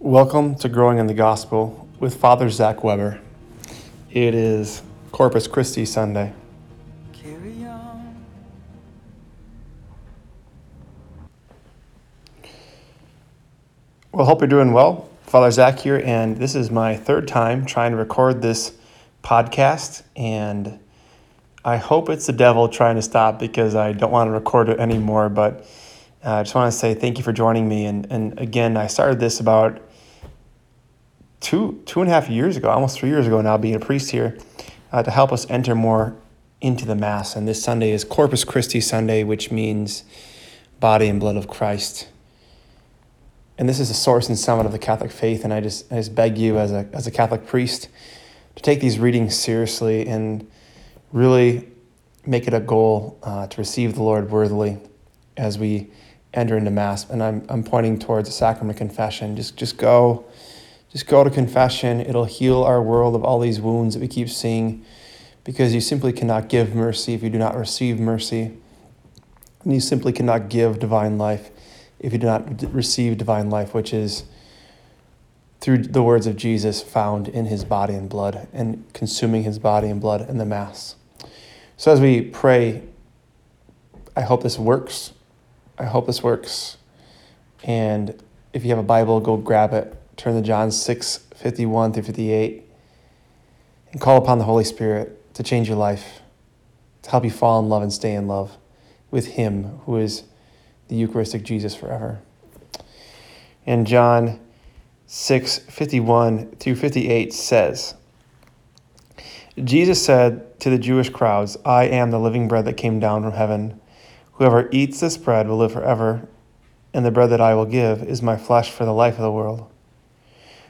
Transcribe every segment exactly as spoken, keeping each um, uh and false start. Welcome to Growing in the Gospel with Father Zach Weber. It is Corpus Christi Sunday. Carry on. Well, hope you're doing well. Father Zach here, and this is my third time trying to record this podcast, and I hope it's the devil trying to stop because I don't want to record it anymore, but uh, I just want to say thank you for joining me. And, and again, I started this about two two and a half years ago, almost three years ago now, being a priest here, uh, to help us enter more into the Mass. And this Sunday is Corpus Christi Sunday, which means body and blood of Christ. And this is the source and summit of the Catholic faith. And I just I just beg you as a as a Catholic priest to take these readings seriously and really make it a goal uh, to receive the Lord worthily as we enter into Mass. And I'm I'm pointing towards the sacrament of confession. Just just go. Just go to confession. It'll heal our world of all these wounds that we keep seeing, because you simply cannot give mercy if you do not receive mercy. And you simply cannot give divine life if you do not receive divine life, which is through the words of Jesus found in his body and blood and consuming his body and blood in the Mass. So as we pray, I hope this works. I hope this works. And if you have a Bible, go grab it. Turn to John six fifty-one through fifty-eight, and call upon the Holy Spirit to change your life, to help you fall in love and stay in love with him who is the Eucharistic Jesus forever. And John six fifty-one through fifty-eight says, Jesus said to the Jewish crowds, "I am the living bread that came down from heaven. Whoever eats this bread will live forever, and the bread that I will give is my flesh for the life of the world."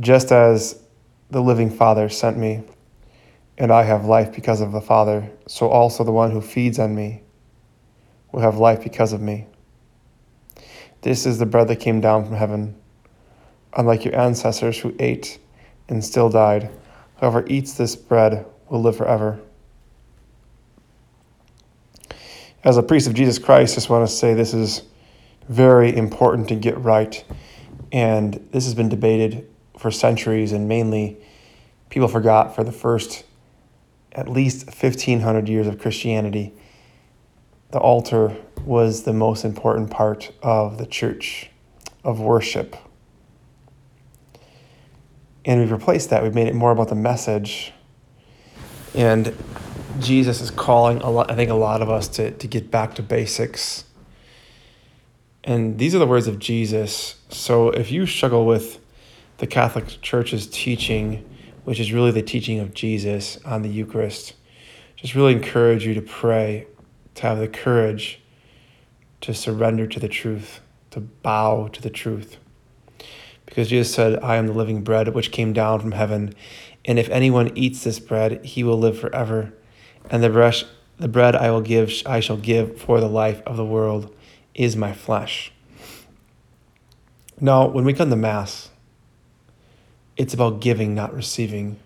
Just as the living Father sent me, and I have life because of the Father, so also the one who feeds on me will have life because of me. This is the bread that came down from heaven. Unlike your ancestors who ate and still died, whoever eats this bread will live forever." As a priest of Jesus Christ, I just want to say this is very important to get right. And this has been debated for centuries, and mainly people forgot for the first at least fifteen hundred years of Christianity, the altar was the most important part of the church, of worship. And we've replaced that. We've made it more about the message. And Jesus is calling, a lot, I think, a lot of us to, to get back to basics. And these are the words of Jesus. So if you struggle with the Catholic Church's teaching, which is really the teaching of Jesus on the Eucharist, just really encourage you to pray, to have the courage to surrender to the truth, to bow to the truth. Because Jesus said, "I am the living bread which came down from heaven, and if anyone eats this bread, he will live forever. And the bread, the bread I will give, I shall give for the life of the world is my flesh." Now, when we come to Mass, it's about giving, not receiving.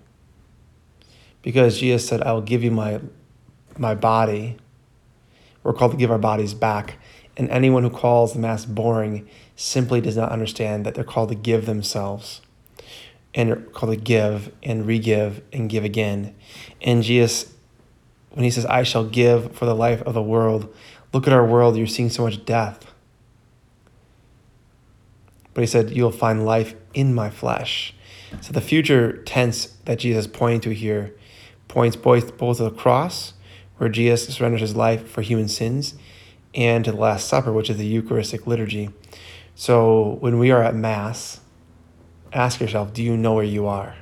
Because Jesus said, "I will give you my my body." We're called to give our bodies back. And anyone who calls the Mass boring simply does not understand that they're called to give themselves. And they're called to give and re-give and give again. And Jesus, when he says, "I shall give for the life of the world," look at our world, you're seeing so much death. But he said, "You'll find life in my flesh." So the future tense that Jesus is pointing to here points both, both to the cross, where Jesus surrenders his life for human sins, and to the Last Supper, which is the Eucharistic liturgy. So when we are at Mass, ask yourself, do you know where you are?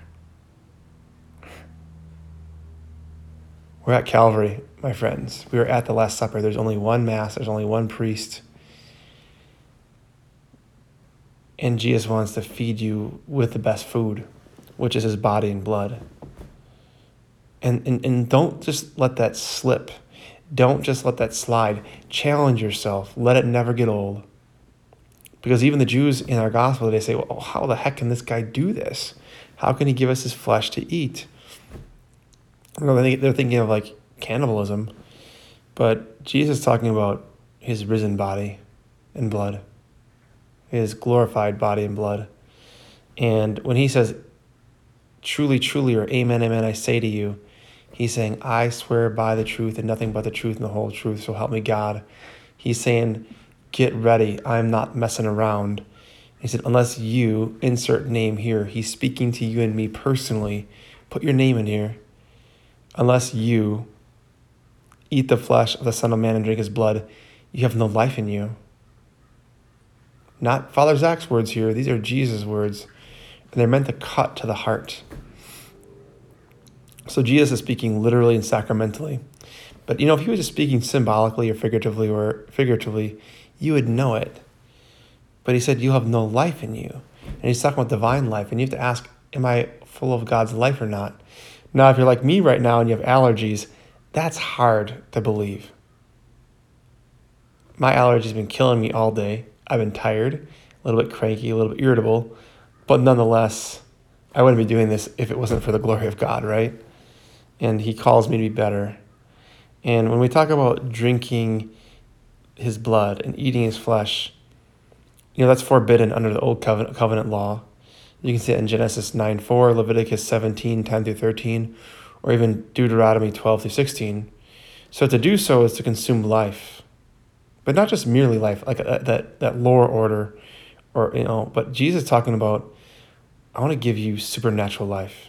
We're at Calvary, my friends. We are at the Last Supper. There's only one Mass. There's only one priest. And Jesus wants to feed you with the best food, which is his body and blood. And, and, and don't just let that slip. Don't just let that slide. Challenge yourself. Let it never get old. Because even the Jews in our gospel today say, well, how the heck can this guy do this? How can he give us his flesh to eat? You know, they're thinking of like cannibalism. But Jesus is talking about his risen body and blood, his glorified body and blood. And when he says, truly, truly, or amen, amen, I say to you, he's saying, I swear by the truth and nothing but the truth and the whole truth, so help me God. He's saying, get ready. I'm not messing around. He said, unless you insert name here, he's speaking to you and me personally. Put your name in here. Unless you eat the flesh of the Son of Man and drink his blood, you have no life in you. Not Father Zach's words here. These are Jesus' words. And they're meant to cut to the heart. So Jesus is speaking literally and sacramentally. But, you know, if he was just speaking symbolically or figuratively or figuratively, you would know it. But he said, you have no life in you. And he's talking about divine life. And you have to ask, am I full of God's life or not? Now, if you're like me right now and you have allergies, that's hard to believe. My allergies have been killing me all day. I've been tired, a little bit cranky, a little bit irritable. But nonetheless, I wouldn't be doing this if it wasn't for the glory of God, right? And he calls me to be better. And when we talk about drinking his blood and eating his flesh, you know, that's forbidden under the old covenant, covenant law. You can see it in Genesis nine four, Leviticus seventeen, ten through thirteen, or even Deuteronomy twelve through sixteen. So to do so is to consume life, but not just merely life, like a, that, that lower order, or, you know, but Jesus is talking about, I want to give you supernatural life.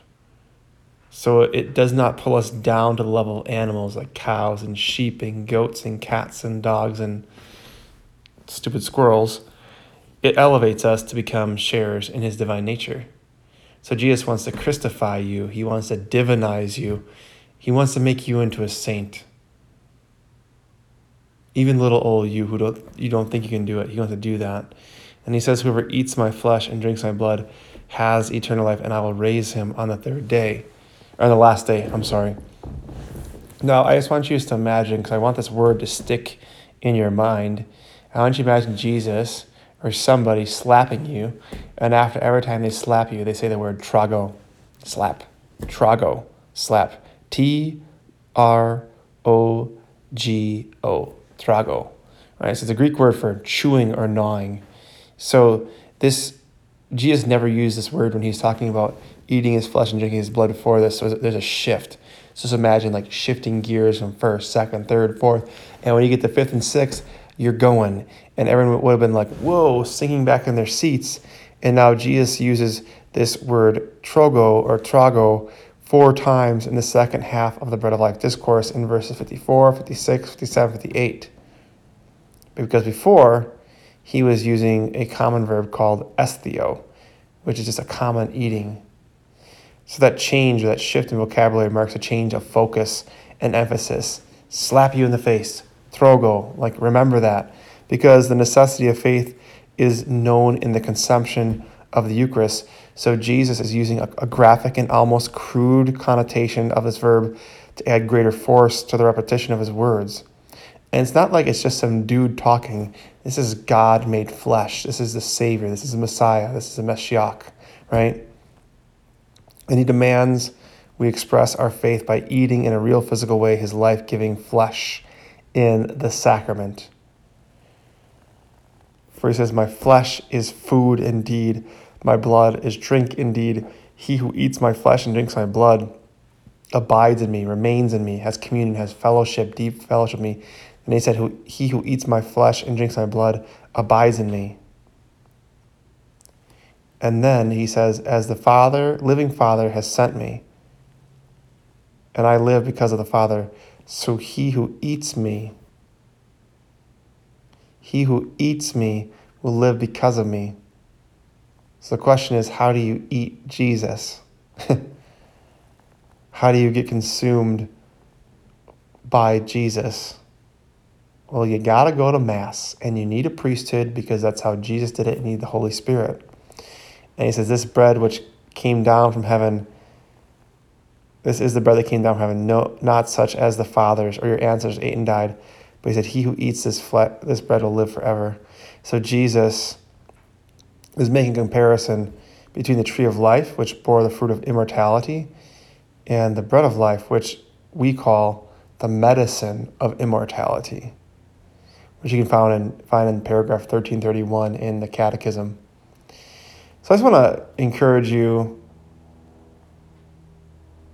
So it does not pull us down to the level of animals like cows and sheep and goats and cats and dogs and stupid squirrels. It elevates us to become sharers in his divine nature. So Jesus wants to Christify you. He wants to divinize you. He wants to make you into a saint. Even little old you who don't you don't think you can do it, he wants to do that. And he says, whoever eats my flesh and drinks my blood has eternal life, and I will raise him on the third day, or the last day, I'm sorry. Now, I just want you to imagine, because I want this word to stick in your mind. I want you to imagine Jesus or somebody slapping you, and after every time they slap you, they say the word trōgō, slap, trōgō, slap, T R O G O, trōgō. Right? So it's a Greek word for chewing or gnawing. So this, Jesus never used this word when he's talking about eating his flesh and drinking his blood before this. So there's a shift. So just imagine like shifting gears from first, second, third, fourth. And when you get to fifth and sixth, you're going. And everyone would have been like, whoa, sinking back in their seats. And now Jesus uses this word trōgō or trōgō four times in the second half of the Bread of Life discourse in verses fifty-four, fifty-six, fifty-seven, fifty-eight. Because before, he was using a common verb called esthio, which is just a common eating. So that change, that shift in vocabulary marks a change of focus and emphasis. Slap you in the face, trōgō, like remember that, because the necessity of faith is known in the consumption of the Eucharist. So Jesus is using a, a graphic and almost crude connotation of this verb to add greater force to the repetition of his words. And it's not like it's just some dude talking. This is God made flesh. This is the Savior. This is the Messiah. This is the Meshiach, right? And he demands we express our faith by eating in a real physical way his life-giving flesh in the sacrament. For he says, my flesh is food indeed. My blood is drink indeed. He who eats my flesh and drinks my blood abides in me, remains in me, has communion, has fellowship, deep fellowship with me. And he said, who, he who eats my flesh and drinks my blood abides in me. And then he says, as the Father, living Father has sent me, and I live because of the Father, so he who eats me, he who eats me will live because of me. So the question is, how do you eat Jesus? How do you get consumed by Jesus? Well, you got to go to Mass, and you need a priesthood because that's how Jesus did it, and you need the Holy Spirit. And he says, this bread which came down from heaven, this is the bread that came down from heaven, no, not such as the fathers or your ancestors ate and died. But he said, he who eats this flesh, this bread will live forever. So Jesus is making comparison between the tree of life, which bore the fruit of immortality, and the bread of life, which we call the medicine of immortality, which you can find in, find in paragraph thirteen thirty-one in the Catechism. So I just want to encourage you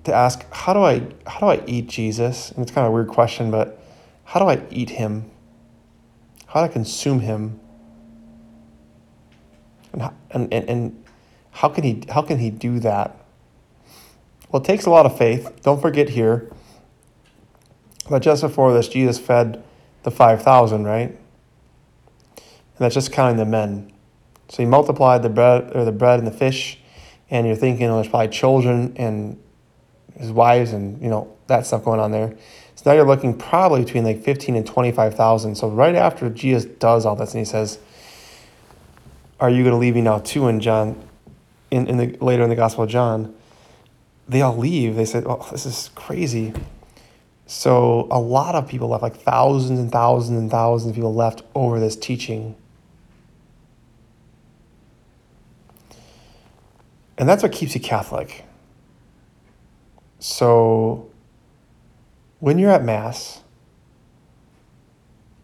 to ask, how do I how do I eat Jesus? And it's kind of a weird question, but how do I eat him? How do I consume him? And how, and, and, and how can he how can he do that? Well, it takes a lot of faith. Don't forget here that just before this, Jesus fed the five thousand, right? And that's just counting the men. So you multiply the bread or the bread and the fish, and you're thinking, oh, there's probably children and his wives and, you know, that stuff going on there. So now you're looking probably between like fifteen and twenty-five thousand. So right after Jesus does all this, and he says, are you going to leave me now too? In John, in, in the later in the Gospel of John, they all leave. They said, oh, this is crazy. So a lot of people left, like thousands and thousands and thousands of people left over this teaching. And that's what keeps you Catholic. So when you're at Mass,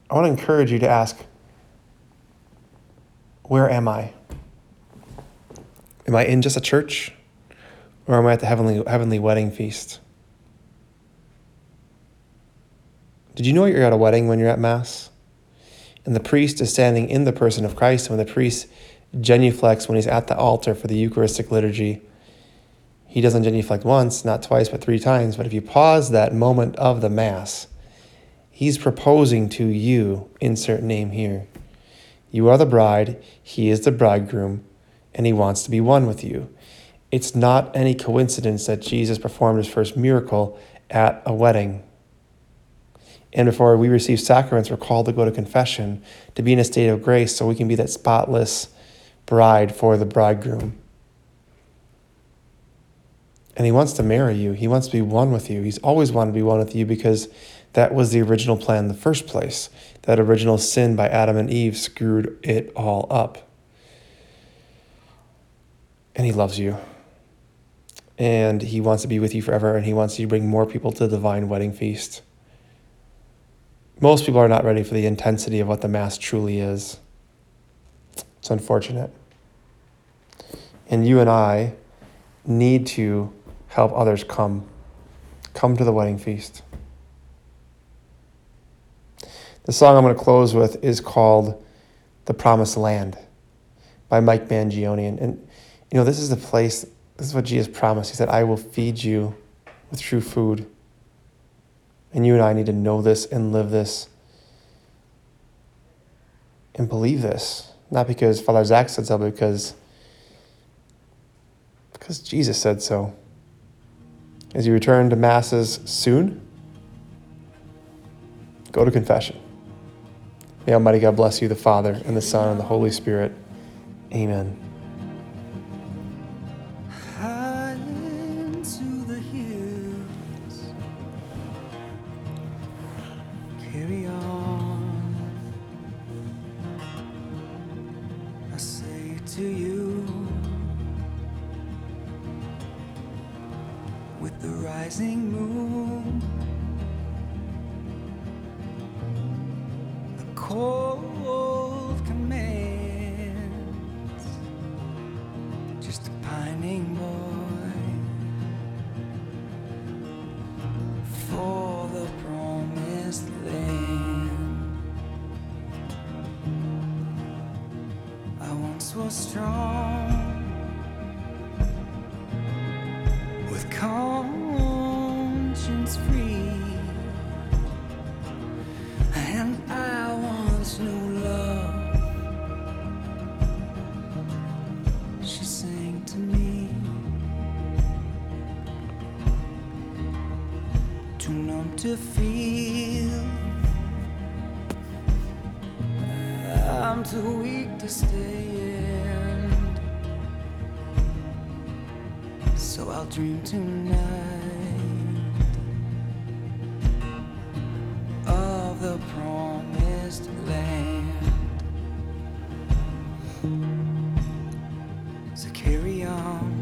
I want to encourage you to ask, where am I? Am I in just a church? Or am I at the heavenly heavenly wedding feast? Did you know you're at a wedding when you're at Mass? And the priest is standing in the person of Christ, and when the priest genuflects when he's at the altar for the Eucharistic liturgy, he doesn't genuflect once, not twice, but three times. But if you pause that moment of the Mass, he's proposing to you, insert name here. You are the bride, he is the bridegroom, and he wants to be one with you. It's not any coincidence that Jesus performed his first miracle at a wedding. And before we receive sacraments, we're called to go to confession, to be in a state of grace so we can be that spotless bride for the bridegroom. And he wants to marry you. He wants to be one with you. He's always wanted to be one with you because that was the original plan in the first place. That original sin by Adam and Eve screwed it all up. And he loves you. And he wants to be with you forever, and he wants you to bring more people to the divine wedding feast. Most people are not ready for the intensity of what the Mass truly is. It's unfortunate. And you and I need to help others come. Come to the wedding feast. The song I'm going to close with is called The Promised Land by Mike Mangione. And, and you know, this is the place, this is what Jesus promised. He said, I will feed you with true food. And you and I need to know this and live this and believe this. Not because Father Zach said so, but because, because Jesus said so. As you return to Masses soon, go to confession. May Almighty God bless you, the Father, and the Son, and the Holy Spirit. Amen. High into the hills, carry on. I say to you, with the rising moon, cold commands, just a pining boy for the promised land. I once was strong with conscience free, and I new love, she sang to me, too numb to feel I'm too weak to stand, so I'll dream tonight of the promised land. So carry on.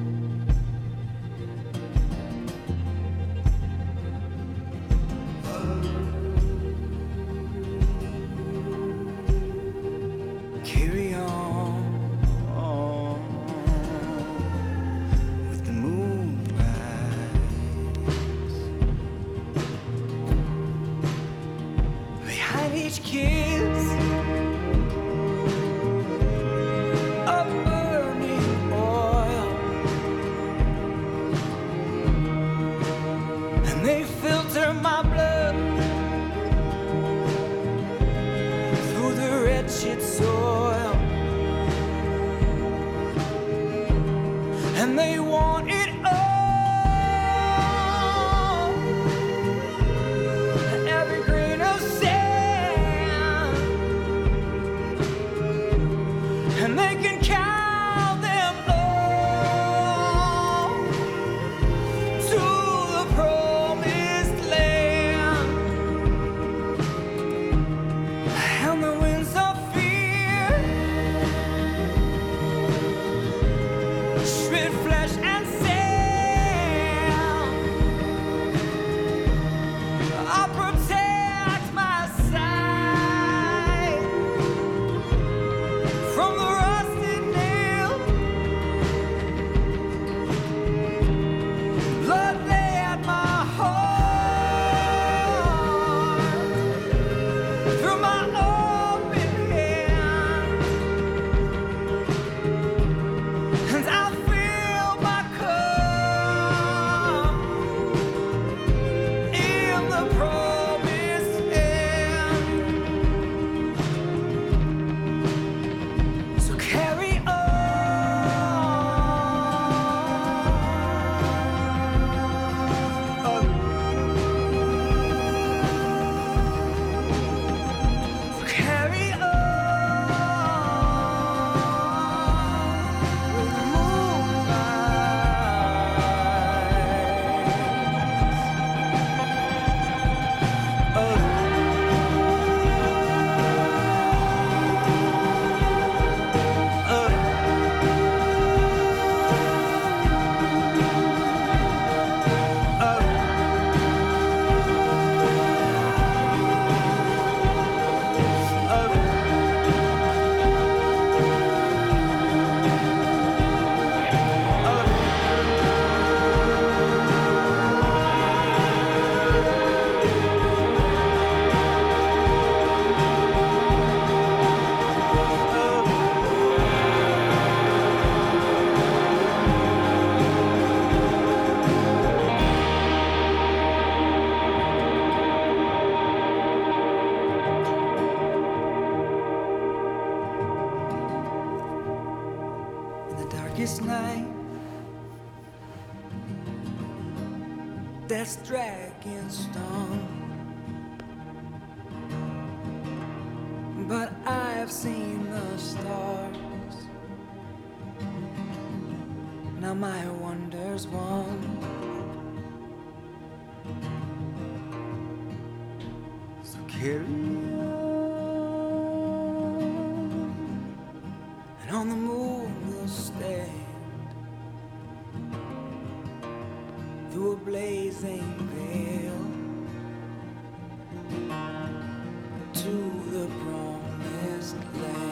To the promised land.